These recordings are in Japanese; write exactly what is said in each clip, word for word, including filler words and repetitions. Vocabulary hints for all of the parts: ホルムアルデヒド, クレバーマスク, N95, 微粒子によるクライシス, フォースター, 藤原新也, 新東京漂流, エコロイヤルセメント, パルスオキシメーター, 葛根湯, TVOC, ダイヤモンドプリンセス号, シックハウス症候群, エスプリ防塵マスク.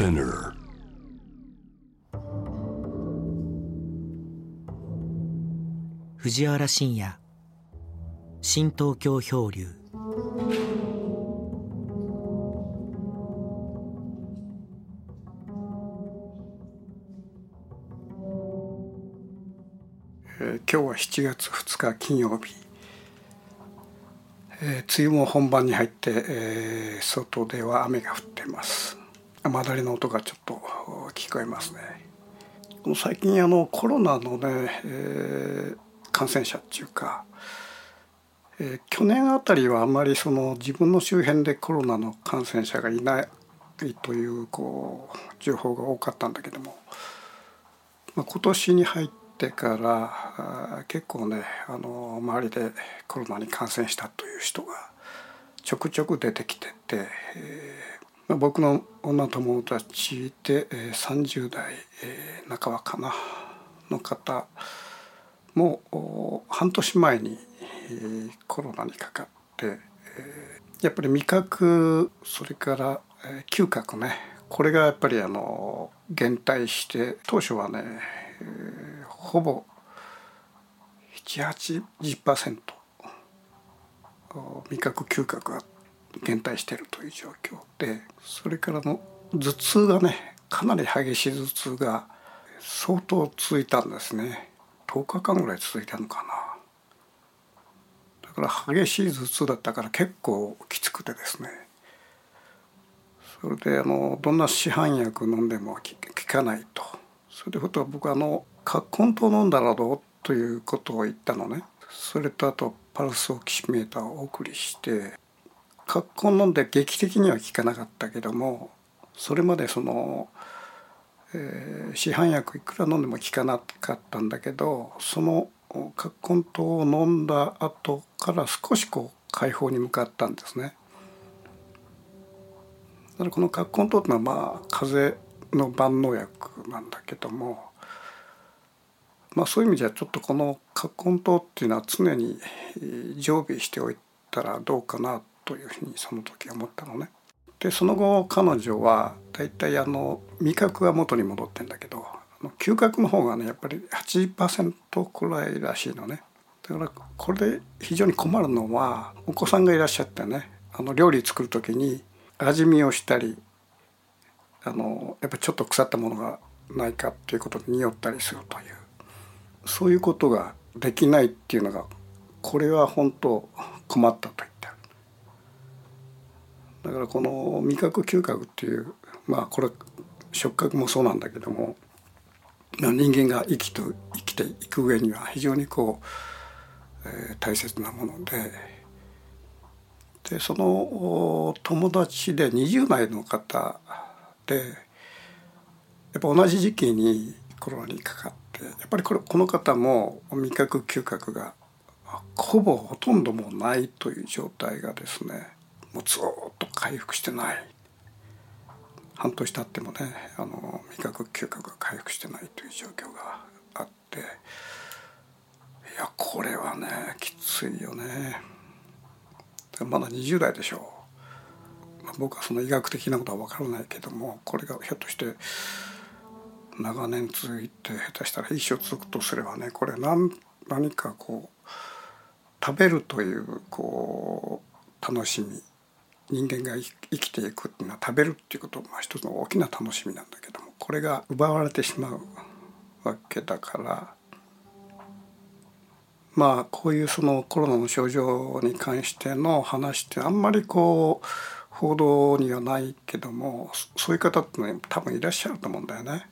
Spinner. 藤原新也、新東京漂流。えー、今日はしちがつふつか金曜日、えー、梅雨も本番に入って、えー、外では雨が降ってます。雨だれの音がちょっと聞こえますね。最近あのコロナのね、えー感染者っていうか、えー、去年あたりはあんまりその自分の周辺でコロナの感染者がいないとい う, こう情報が多かったんだけども、まあ、今年に入ってから結構ね、あの周りでコロナに感染したという人がちょくちょく出てきてて、えーまあ、僕の女友達でさんじゅうだい半ばかなの方もう半年前にコロナにかかって、やっぱり味覚、それから嗅覚ね、これがやっぱりあの減退して、当初はねほぼ ななじゅうはちじゅっパーセント 味覚嗅覚が減退しているという状況で、それからの頭痛がね、かなり激しい頭痛が相当続いたんですね。とおかかんぐらい続いたのかな。だから激しい頭痛だったから結構きつくてですね、それであのどんな市販薬飲んでも効かないと。それでふと僕あの葛根湯飲んだらどうということを言ったのね。それとあとパルスオキシメーターをお送りして、葛根飲んで劇的には効かなかったけども、それまでそのえー、市販薬いくら飲んでも効かなかったんだけど、その葛根湯を飲んだ後から少しこう快方に向かったんですね。だからこの葛根湯ってのはまあ風邪の万能薬なんだけども、まあ、そういう意味じゃちょっとこの葛根湯っていうのは常に常備しておいたらどうかなというふうにその時思ったのね。でその後彼女はだいたいあの味覚は元に戻ってんだけど、嗅覚の方がねやっぱり はちじゅっパーセント くらいらしいのね。だからこれで非常に困るのは、お子さんがいらっしゃってね、あの料理作る時に味見をしたり、あのやっぱりちょっと腐ったものがないかっていうことで匂ったりするという、そういうことができないっていうのが、これは本当困ったという。だからこの味覚嗅覚っていう、まあこれ触覚もそうなんだけども、人間が生きと生きていく上には非常にこう、えー、大切なもので、でその友達でにじゅうだいの方で、やっぱ同じ時期にコロナにかかって、やっぱりこれこの方も味覚嗅覚がほぼほとんどもうないという状態がですね、もうずっと回復してない、半年経ってもね、あの味覚嗅覚が回復してないという状況があって、いやこれはねきついよね。まだにじゅうだいでしょう、まあ、僕はその医学的なことは分からないけども、これがひょっとして長年続いて、下手したら一生続くとすればね、これ 何, 何かこう食べるというこう楽しみ、人間が生きていくっていうのは食べるっていうことも一つの大きな楽しみなんだけども、これが奪われてしまうわけだから、まあこういうそのコロナの症状に関しての話ってあんまりこう報道にはないけども、そういう方って、ね、多分いらっしゃると思うんだよね。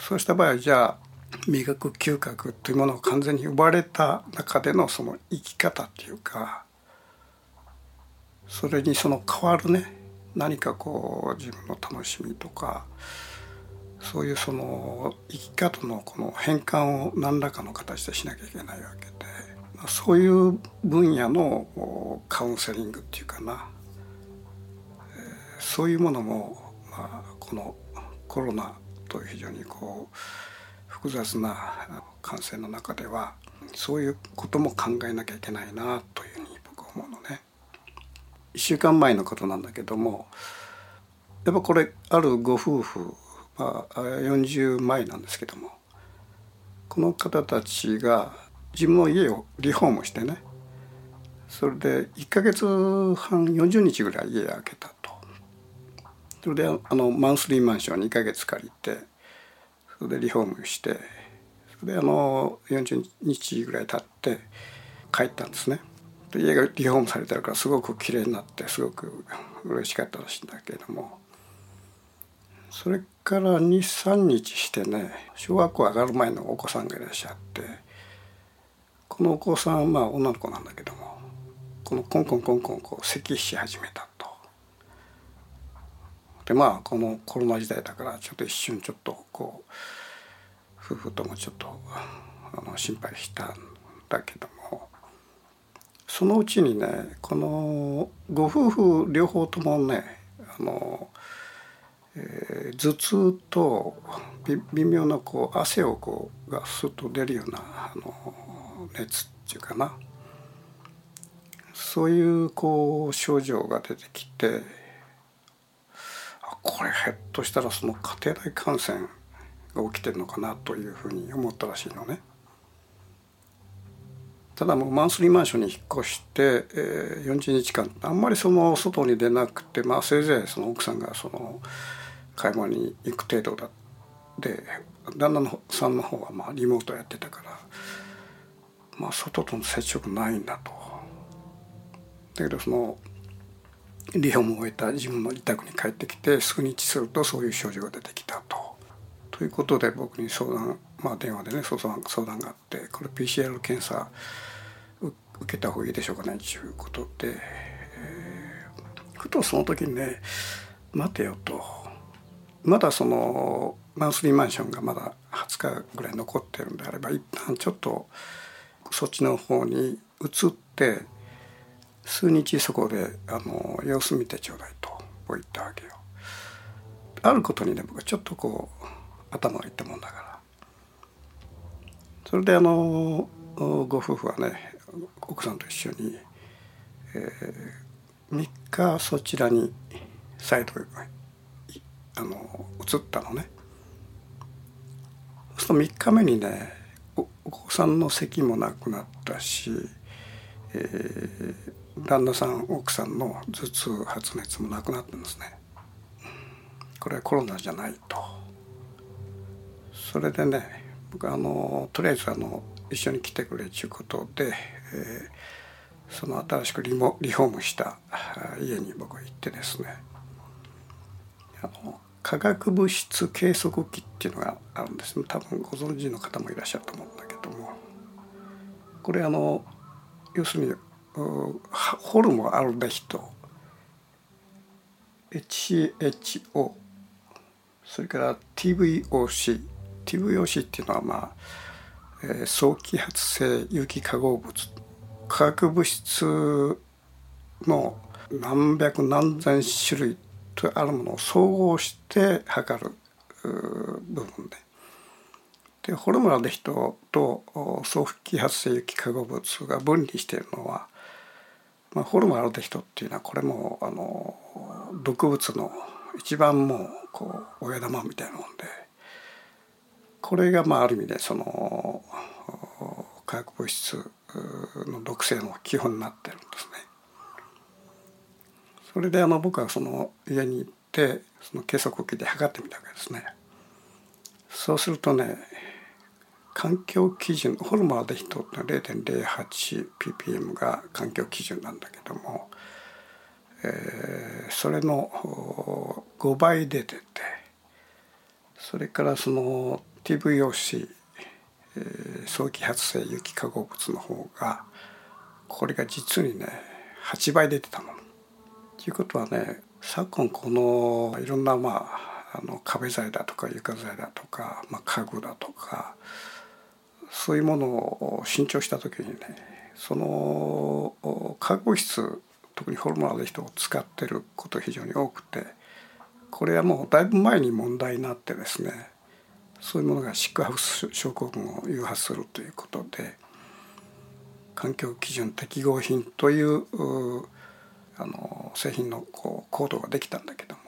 そうした場合、じゃあ味覚嗅覚というものを完全に奪われた中でのその生き方っていうか、それにその変わるね、何かこう自分の楽しみとか、そういうその生き方のこの変換を何らかの形でしなきゃいけないわけで、そういう分野のカウンセリングっていうかな、そういうものもまあこのコロナという非常にこう複雑な感染の中では、そういうことも考えなきゃいけないなというふうに僕は思うのね。いっしゅうかんまえのことなんだけども、やっぱこれあるご夫婦、まあ、よんじゅうまえなんですけども、この方たちが自分の家をリフォームしてね、それでいっかげつはんよんじゅうにちぐらい家開けたと。それであのマンスリーマンションにかげつ借りて、それでリフォームして、それであのよんじゅうにちぐらい経って帰ったんですね。で家がリフォームされてるからすごく綺麗になってすごく嬉しかったらしいんだけども、それからにさんにちしてね、小学校上がる前のお子さんがいらっしゃって、このお子さんはまあ女の子なんだけども、このコンコンコンコンこう咳し始めたと。でまあこのコロナ時代だからちょっと一瞬ちょっとこう夫婦ともちょっとあの心配したんだけども、そのうちにね、このご夫婦両方ともね、あの、えー、頭痛と微妙なこう汗をこうがスッと出るようなあの熱っていうかな、そういうこう症状が出てきて、これひょっとしたらその家庭内感染が起きてるのかなというふうに思ったらしいのね。ただもうマンスリーマンションに引っ越して、えー、よんじゅうにちかんあんまりその外に出なくて、まあ、せいぜいその奥さんがその買い物に行く程度だで、旦那さんの方はまあリモートやってたから、まあ、外との接触ないんだと。だけどそのリフォームを終えた自分の自宅に帰ってきて数日するとそういう症状が出てきたと。ということで僕に相談、まあ、電話でね相談、相談があって、これ ピーシーアール 検査受けた方がいいでしょうかねということで、えー、ふとその時にね、待てよと、まだそのマンスリーマンションがまだはつかぐらい残ってるんであれば、一旦ちょっとそっちの方に移って数日そこであの様子見てちょうだいと言ったわけよ。あることにね僕はちょっとこう頭がいったもんだから、それであのご夫婦はね奥さんと一緒に、えー、みっかそちらに再度あの移ったのね。そのみっかめにね お, お子さんの咳もなくなったし、えー旦那さん奥さんの頭痛発熱もなくなったんですね。これはコロナじゃないと。それでね僕あのとりあえずあの一緒に来てくれということで、えー、その新しくリモリフォームした家に僕行ってですね、あの化学物質計測器っていうのがあるんですね。多分ご存知の方もいらっしゃると思うんだけども、これあの要するにホルモンアルデヒド エイチシーエイチオー それから ティーブイオーシー。 ティーブイオーシー っていうのは、まあえー、早期発生有機化合物、化学物質の何百何千種類とあるものを総合して測る部分で、でホルモンアルデヒドと早期発生有機化合物が分離しているのは、まあ、ホルモンアルデヒドっていうのはこれもあの毒物の一番もうこう親玉みたいなもんで、これがまあある意味でその化学物質の毒性の基本になってるんですね。それであの僕はその家に行ってその計測器で測ってみたわけですね。そうするとね、環境基準、ホルモンアルデヒドって ゼロてんゼロはちピーピーエム が環境基準なんだけども、えー、それのごばい出てて、それからその ティーブイオーシー、えー、早期発生有機化合物の方がこれが実にねはちばい出てたもん。ということはね、昨今このいろんなまああの壁材だとか床材だとか、まあ、家具だとかそういうものを新調した時にね、その化学物質、特にホルモンアルデヒドを使ってること非常に多くて、これはもうだいぶ前に問題になってですね、そういうものがシックハウス症候群を誘発するということで、環境基準適合品というあの製品のこうコードができたんだけども、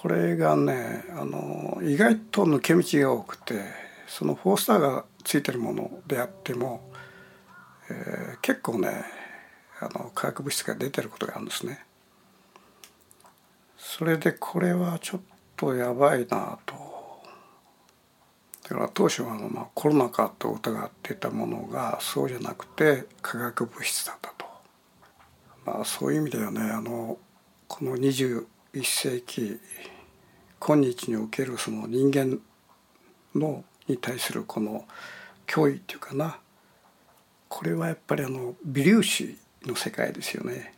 これがね、あの意外と抜け道が多くて、そのフォースターがついてるものであっても、えー、結構ねあの化学物質が出てることがあるんですね。それでこれはちょっとやばいなと。だから当初はあの、まあ、コロナかと疑っていたものがそうじゃなくて化学物質だったと。まあ、そういう意味ではね、あのこのにじゅういっせいき今日におけるその人間のに対するこの脅威っていうかな、これはやっぱりあの微粒子の世界ですよね。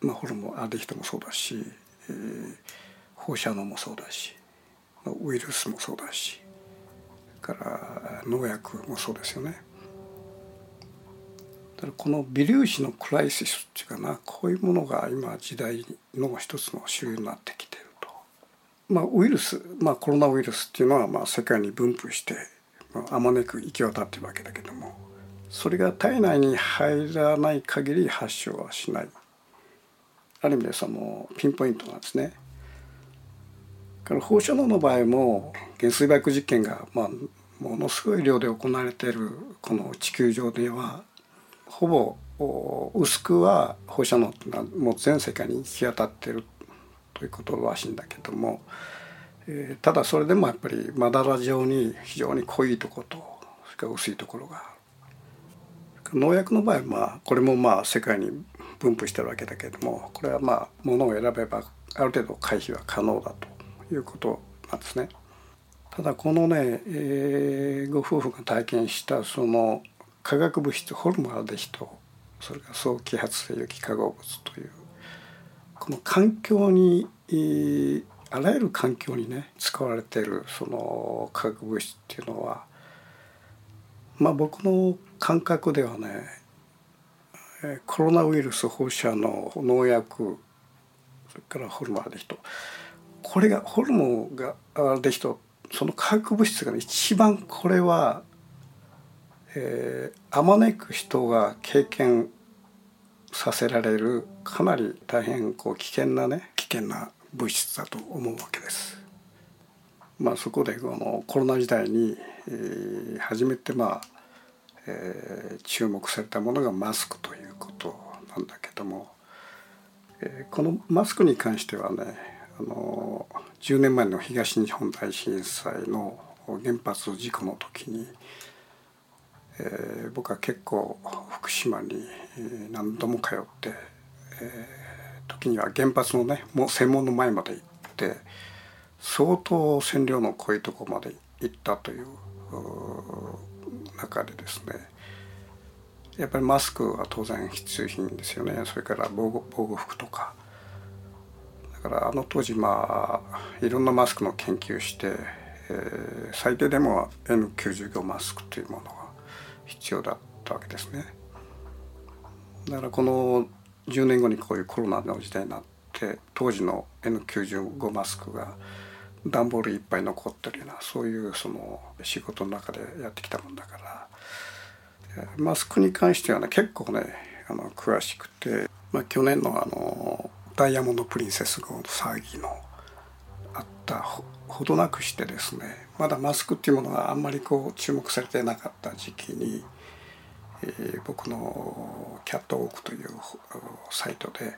まあ、ホルモンアデヒトもそうだし、えー、放射能もそうだし、ウイルスもそうだし、だから農薬もそうですよね。だからこの微粒子のクライシスっていうかな、こういうものが今時代の一つの主流になってきていると。まあ、ウイルス、まあ、コロナウイルスっていうのはまあ世界に分布して、まあ、あまねく行き渡っているわけだけども、それが体内に入らない限り発症はしない。ある意味でそのピンポイントなんですね。だから放射能の場合も原水爆実験がまあものすごい量で行われているこの地球上では、ほぼ薄くは放射能というのはもう全世界に行き当たっているということらしいんだけども、えー、ただそれでもやっぱりまだら状に非常に濃いところと、それから薄いところがある。農薬の場合は、まあ、これもまあ世界に分布してるわけだけれども、これはまあものを選べばある程度回避は可能だということなんですね。ただこのね、えー、ご夫婦が体験したその化学物質ホルモンアデヒト、それから早揮発性有機化合物というこの環境に、あらゆる環境にね使われているその化学物質っていうのは、まあ僕の感覚ではね、コロナウイルス、放射能、農薬、それからホルモンアデヒト、これがホルモンがアデヒト、その化学物質が、ね、一番これは、えー、あまねく人が経験させられるかなり大変こう危険なね危険な物質だと思うわけです。まあ、そこでこのコロナ時代に、えー、初めてまあえー、注目されたものがマスクということなんだけども、えー、このマスクに関してはね、あのー、じゅうねんまえの東日本大震災の原発事故の時に、えー、僕は結構福島に何度も通って、えー、時には原発のねもう正門の前まで行って相当線量の濃いとこまで行ったという中でですね、やっぱりマスクは当然必需品ですよね。それから防護、防護服とか、だからあの当時まあいろんなマスクの研究して、えー、最低でも エヌきゅうじゅうご マスクというものが必要だったわけですね。だからこのじゅうねんごにこういうコロナの時代になって、当時の エヌきゅうじゅうご マスクが段ボールいっぱい残ってるような、そういうその仕事の中でやってきたもんだから、マスクに関してはね結構ねあの詳しくて、まあ、去年のあのダイヤモンドプリンセス号の騒ぎのあったほどなくしてですね、まだマスクっていうものがあんまりこう注目されてなかった時期に、えー、僕のキャットウォークというサイトで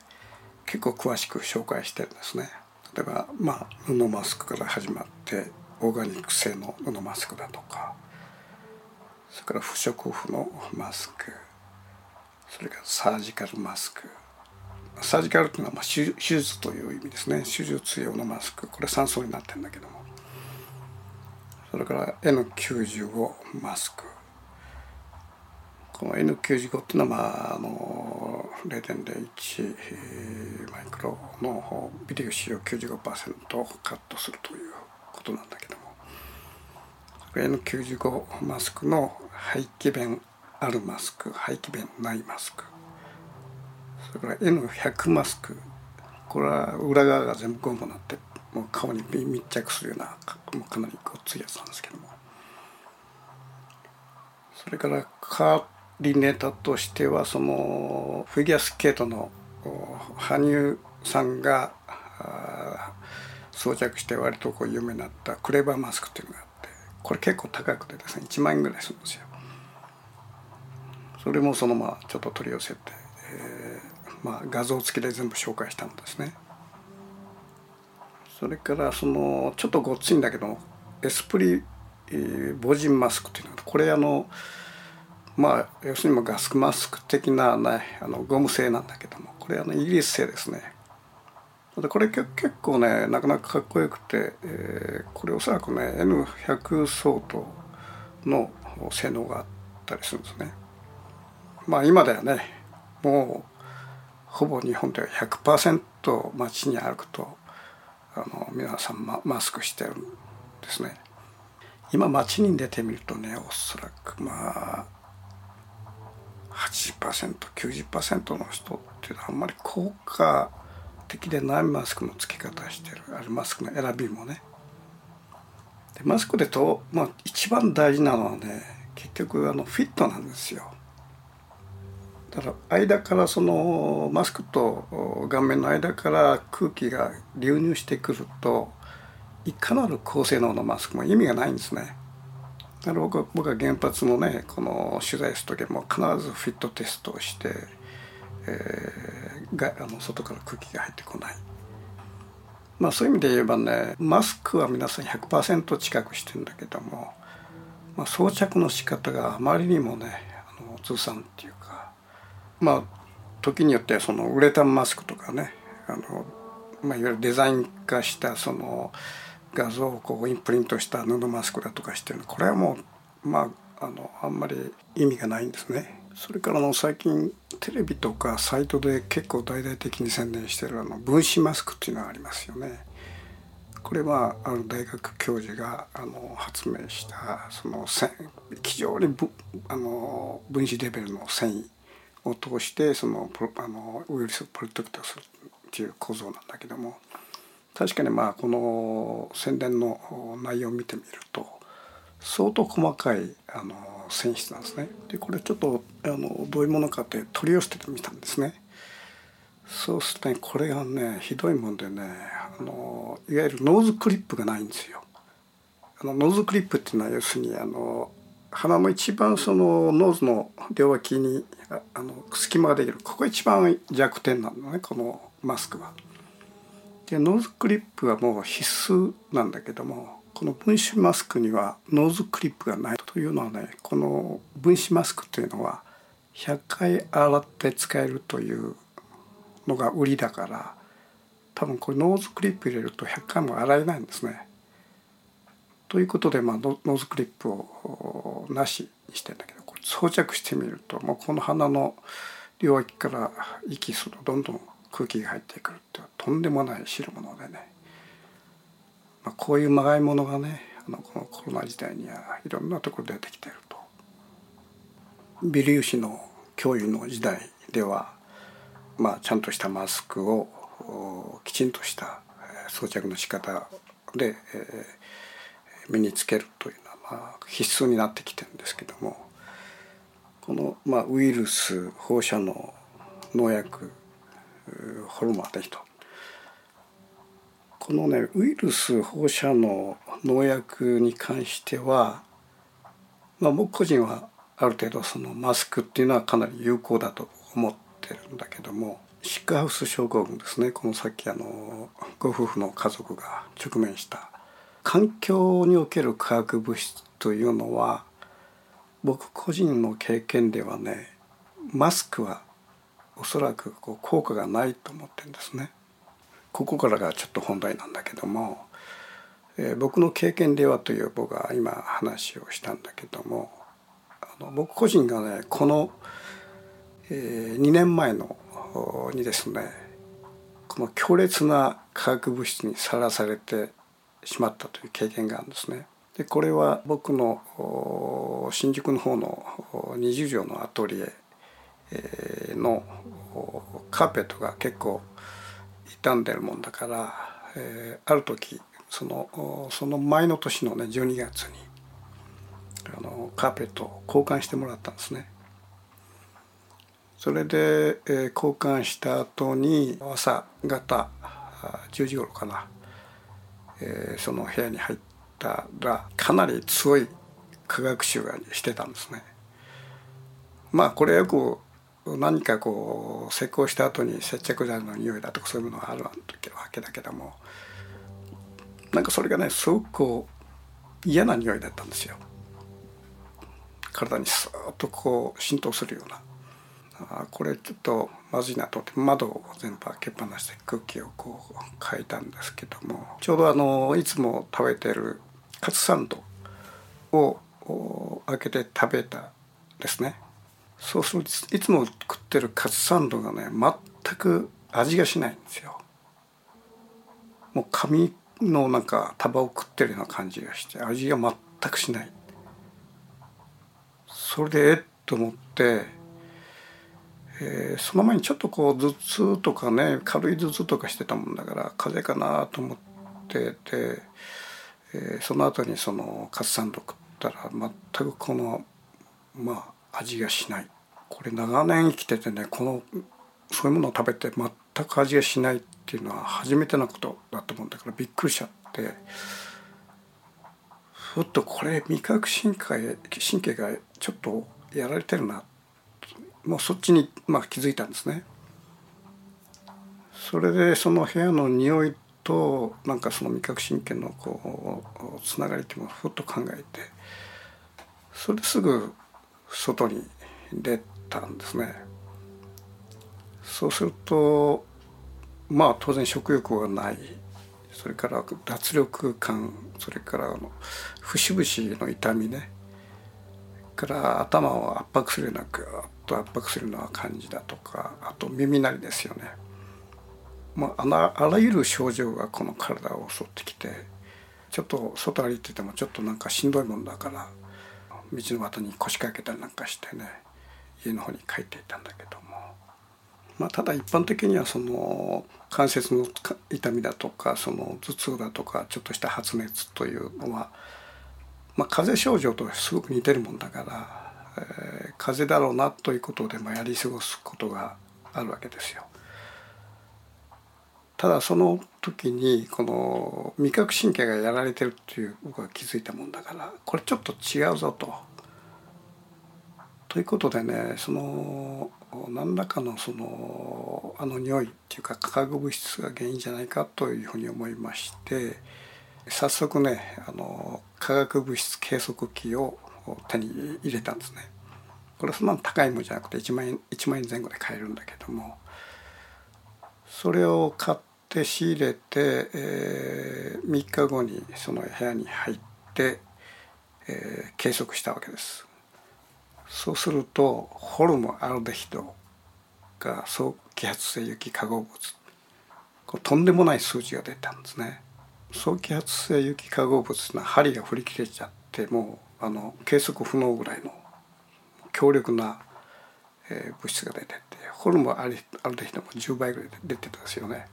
結構詳しく紹介してるんですね。例えば、まあ、布マスクから始まってオーガニック製の布マスクだとか、それから不織布のマスク、それからサージカルマスク。サージカルというのはまあ手術という意味ですね。手術用のマスク、これさん層になってるんだけども、それから エヌきゅうじゅうご マスク。この エヌきゅうじゅうご っていうのは、まあ、あの ゼロてんゼロいち マイクロの微粒子を きゅうじゅうごパーセント をカットするということなんだけども、 エヌきゅうじゅうご マスクの排気弁あるマスク、排気弁ないマスク、それから エヌひゃく マスク、これは裏側が全部ゴムになってもう顔に密着するようなもうかなりごっついやつなんですけども、それからカーリネタとしてはそのフィギュアスケートの羽生さんが装着して割とこう有名になったクレバーマスクっていうのがあって、これ結構高くてですねいちまんえんぐらいするんですよ。それもそのままちょっと取り寄せて、えーまあ、画像付きで全部紹介したんですね。それからそのちょっとごっついんだけどエスプリ防塵マスクっていうのが、これあのまあ要するにガスマスク的な、ね、あのゴム製なんだけども、これあのイギリス製ですね。でこれ結構ねなかなかかっこよくて、えー、これおそらくね エヌひゃく 相当の性能があったりするんですね。まあ今ではねもうほぼ日本では ひゃくパーセント 街に歩くとあの皆さん マ, マスクしてるんですね。今街に出てみるとねおそらくまあ はちじゅっパーセントきゅうじゅっパーセント の人っていうのはあんまり効果的でないマスクのつけ方してる、あるマスクの選びもね。でマスクでと、まあ、一番大事なのはね結局あのフィットなんですよ。だから間からそのマスクと顔面の間から空気が流入してくるといかなる高性能のマスクも意味がないんですね。だから僕は、僕は原発のねこの取材する時も必ずフィットテストをして、えー、があの外から空気が入ってこない、まあ、そういう意味で言えばねマスクは皆さん ひゃくパーセント 近くしてるんだけども、まあ、装着の仕方があまりにもねあのずさんっていうか、まあ、時によってはそのウレタンマスクとかねあの、まあ、いわゆるデザイン化したその画像をこうインプリントした布マスクだとかしてるの、これはもう、まあ、あのあんまり意味がないんですね。それからの最近テレビとかサイトで結構大々的に宣伝してるあの分子マスクっていうのがありますよね。これはあの大学教授があの発明したその非常にあの分子レベルの繊維を通してそのあのウイルスをプロテクトするっていう構造なんだけども、確かにまあこの宣伝の内容を見てみると相当細かいあの繊維質なんですね。でこれちょっとあのどういうものかって取り寄せてみたんですね。そうするとねこれがねひどいもんでねあのいわゆるノーズクリップがないんですよ。あのノーズクリップっていうのは要するにあの鼻の一番そのノーズの両脇にあの隙間ができる、ここが一番弱点なんだねこのマスクは。でノーズクリップはもう必須なんだけども、この分子マスクにはノーズクリップがないというのはね、この分子マスクというのはひゃっかい洗って使えるというのが売りだから、多分これノーズクリップ入れるとひゃっかいも洗えないんですね。ということで、まあ、ノーズクリップをなしにしてんだけど、これ装着してみるともうこの鼻の両脇から息するとどんどん空気が入ってくるってとんでもない代物でね、まあ、こういうまがいものがねあのこのコロナ時代にはいろんなところで出てきてると。微粒子の脅威の時代では、まあ、ちゃんとしたマスクをきちんとした装着の仕方で、えー身につけるというのはまあ必須になってきてるんですけども、このまあウイルス、放射能、農薬、ホルモンアテヒト、このねウイルス、放射能、農薬に関しては、まあ、僕個人はある程度そのマスクっていうのはかなり有効だと思ってるんだけども、シックハウス症候群ですね、このさっきあのご夫婦の家族が直面した環境における化学物質というのは、僕個人の経験ではねマスクはおそらくこう効果がないと思ってるんですね。ここからがちょっと本題なんだけども、えー、僕の経験ではという僕が今話をしたんだけども、あの僕個人がねこの、えー、にねんまえのにですねこの強烈な化学物質にさらされてしまったという経験があるんですね。でこれは僕の新宿の方のにじゅうじょうのアトリエのカーペットが結構傷んでるもんだから、えー、ある時その、その前の年のねじゅうにがつにあのカーペットを交換してもらったんですね。それで、えー、交換した後に朝方じゅうじごろかなえー、その部屋に入ったらかなり強い化学臭がしてたんですね。まあこれよく何かこう施工した後に接着剤の匂いだとかそういうものがあるわけだけども、なんかそれがねすごくこう嫌な匂いだったんですよ。体にスーッとこう浸透するような、あこれちょっとまずいなと思って窓を全部開けっぱなしで空気をこう変えたんですけども、ちょうどあのいつも食べてるカツサンドを開けて食べたですね。そうするといつも食ってるカツサンドがね全く味がしないんですよ。もう紙のなんか束を食ってるような感じがして味が全くしない。それでえっと思って、えー、その前にちょっとこう頭痛とかね軽い頭痛とかしてたもんだから風邪かなと思ってて、えー、その後にそのカツサンド食ったら全くこのまあ味がしない。これ長年生きててねこのそういうものを食べて全く味がしないっていうのは初めてのことだと思うんだからびっくりしちゃって、ふっとこれ味覚神経、神経がちょっとやられてるな、もうそっちに、まあ、気づいたんですね。それでその部屋の匂いとなんかその味覚神経のこうつながりっていうのをふっと考えて、それですぐ外に出たんですね。そうするとまあ当然食欲がない、それから脱力感、それからあの節々の痛みね、から頭を圧迫するようなグーッと圧迫するような感じだとか、あと耳鳴りですよね。まあ、あら、あらゆる症状がこの体を襲ってきて、ちょっと外歩いててもちょっとなんかしんどいもんだから道の渡に腰掛けたりなんかしてね家の方に帰っていたんだけども、まあただ一般的にはその関節の痛みだとかその頭痛だとかちょっとした発熱というのは、まあ、風邪症状とすごく似てるもんだから、えー、風邪だろうなということでまあやり過ごすことがあるわけですよ。ただその時にこの味覚神経がやられてるっていう僕は気づいたもんだから、これちょっと違うぞと。ということでね、その何らかのそのあの匂いっていうか化学物質が原因じゃないかというふうに思いまして、早速ねあの化学物質計測器を手に入れたんですね。これはそんな高いものじゃなくていちまんえん、いちまんえん前後で買えるんだけども、それを買ってで仕入れて、えー、みっかごにその部屋に入って、えー、計測したわけです。そうするとホルムアルデヒドが早期発生有機化合物、こうとんでもない数字が出たんですね。早期発生有機化合物っていうのは針が振り切れちゃってもうあの計測不能ぐらいの強力な、えー、物質が出てて、ホルムアルデヒドもじゅうばいぐらい出てたんですよね。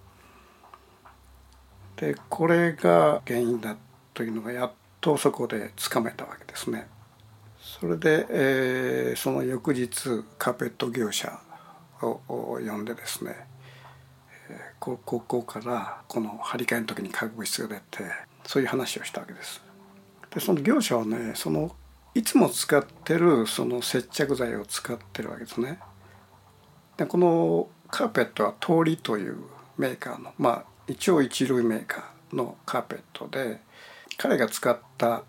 でこれが原因だというのがやっとそこでつかめたわけですね。それで、えー、その翌日カーペット業者を呼んでですね、えー、ここからこの張り替えの時に化学物質が出て、そういう話をしたわけです。でその業者はねそのいつも使ってるその接着剤を使ってるわけですね。でこのカーペットは通りというメーカーのまあ一応一流メーカーのカーペットで、彼が使った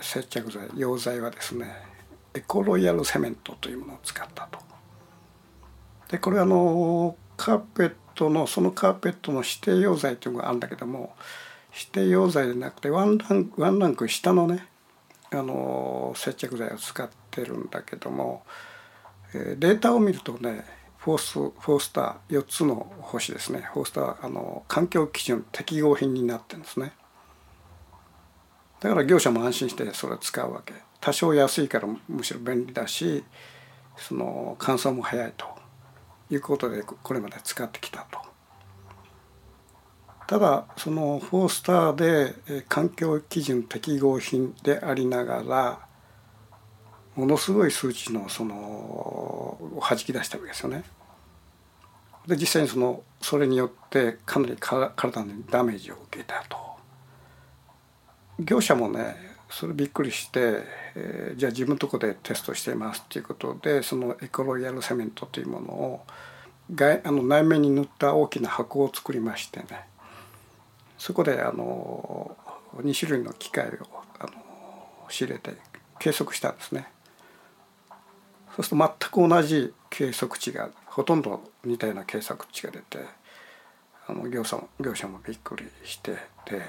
接着剤溶剤はですねエコロイヤルセメントというものを使ったと。でこれはあのカーペットのそのカーペットの指定溶剤というのがあるんだけども、指定溶剤でなくてワンランク、ワンランク下のねあの接着剤を使ってるんだけども、データを見るとねフォース、フォースターよっつの星ですね。フォースターはあの環境基準適合品になってるんですね。だから業者も安心してそれを使うわけ。多少安いからむしろ便利だし、その乾燥も早いということでこれまで使ってきたと。ただそのフォースターで環境基準適合品でありながらものすごい数値のそのを弾き出したわけですよね。で実際にそのそれによってかなり体にダメージを受けたと。業者もねそれびっくりして、えー、じゃあ自分のとこでテストしていますということで、そのエコロイヤルセメントというものを外あの内面に塗った大きな箱を作りましてね、そこであのに種類の機械をあの仕入れて計測したんですね。そうすると全く同じ計測値が、ほとんど似たような計測値が出て、あの業者も業者もびっくりしてて、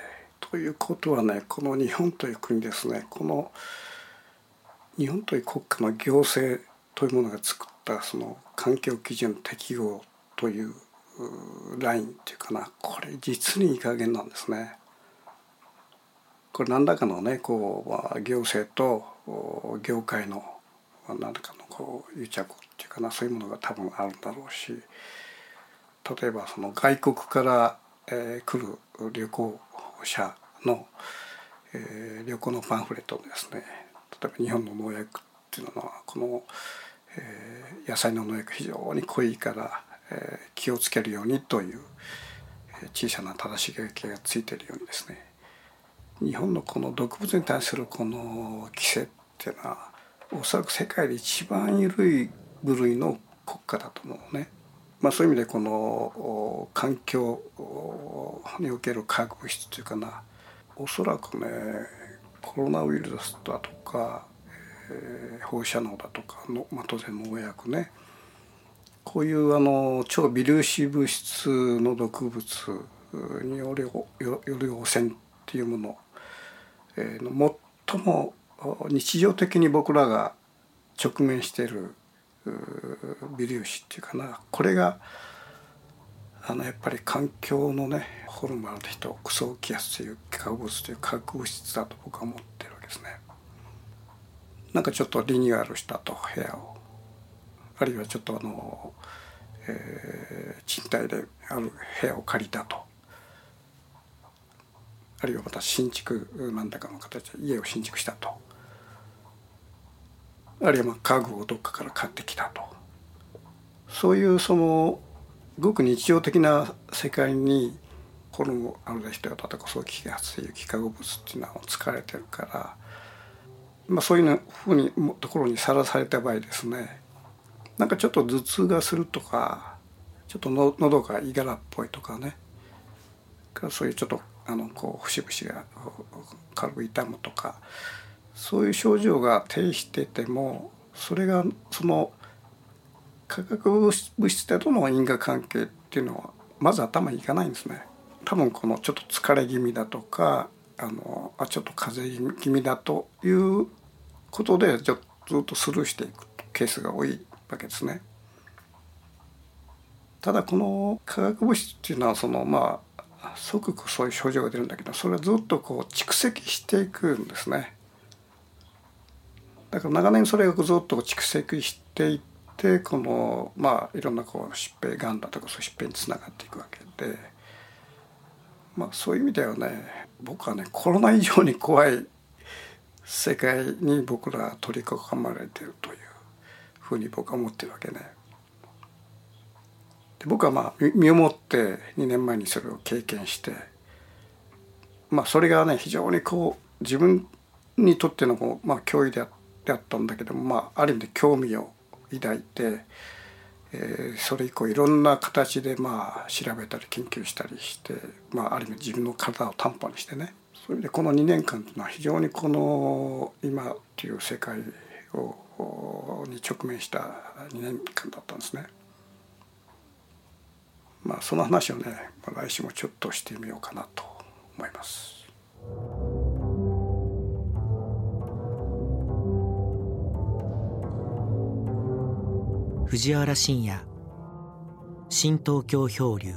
ということはね、この日本という国ですね、この日本という国家の行政というものが作ったその環境基準適合というラインっていうかな、これ実にいい加減なんですね。これ何らかのね、こう、まあ、行政と業界の何らかのこう癒着っていうかな、そういうものが多分あるんだろうし、例えばその外国から、えー、来る旅行者の、えー、旅行のパンフレットですね、例えば日本の農薬っていうのはこの、えー、野菜の農薬非常に濃いから、えー、気をつけるようにという、えー、小さな正し書きがついているようにですね、日本のこの毒物に対するこの規制っていうのはおそらく世界で一番緩い部類の国家だと思うね。まあ、そういう意味でこの環境における化学物質というかな、おそらくねコロナウイルスだとか、えー、放射能だとかの、まあ、当然農薬ね、こういうあの超微粒子物質の毒物による汚染っていうもの、えー、最も日常的に僕らが直面している微粒子っていうかな、これがあのやっぱり環境のねホルモンの人をクソ気圧という化学物という化学物質だと僕は思ってるわけですね。なんかちょっとリニューアルしたと部屋を、あるいはちょっとあの、えー、賃貸である部屋を借りたと、あるいはまた新築なんだかの形で家を新築したと、あるいは家具をどっかから買ってきたと、そういうそのごく日常的な世界にホルモンある人だとかそういう気圧という化合物っていうのは疲れてるから、まあ、そういうふうにところにさらされた場合ですね、なんかちょっと頭痛がするとか、ちょっとの喉がいがらっぽいとかね、そういうちょっとあのこう節々が軽く痛むとか、そういう症状が呈してても、それがその化学物質との因果関係っていうのはまず頭にいかないんですね。多分このちょっと疲れ気味だとか、あのあちょっと風邪気味だということでちょっとずっとスルーしていくケースが多いわけですね。ただこの化学物質っていうのはそのまあ即そういう症状が出るんだけど、それはずっとこう蓄積していくんですね。だから長年それがずっと蓄積していって、このまあいろんなこう疾病、がんだとかそういう疾病につながっていくわけで、まあそういう意味ではね、僕はねコロナ以上に怖い世界に僕らは取り囲まれているというふうに僕は思ってるわけね。で僕はまあ身をもってにねんまえにそれを経験して、まあそれがね非常にこう自分にとってのこうまあ脅威であってだったんだけども、まあ、ある意味で興味を抱いて、えー、それ以降いろんな形でまあ調べたり研究したりして、まあ、ある意味自分の体を担保にしてね、そういう意味でこのにねんかんというのは非常にこの今という世界をに直面したにねんかんだったんですね。まあその話をね、まあ、来週もちょっとしてみようかなと思います。藤原新也、新東京漂流。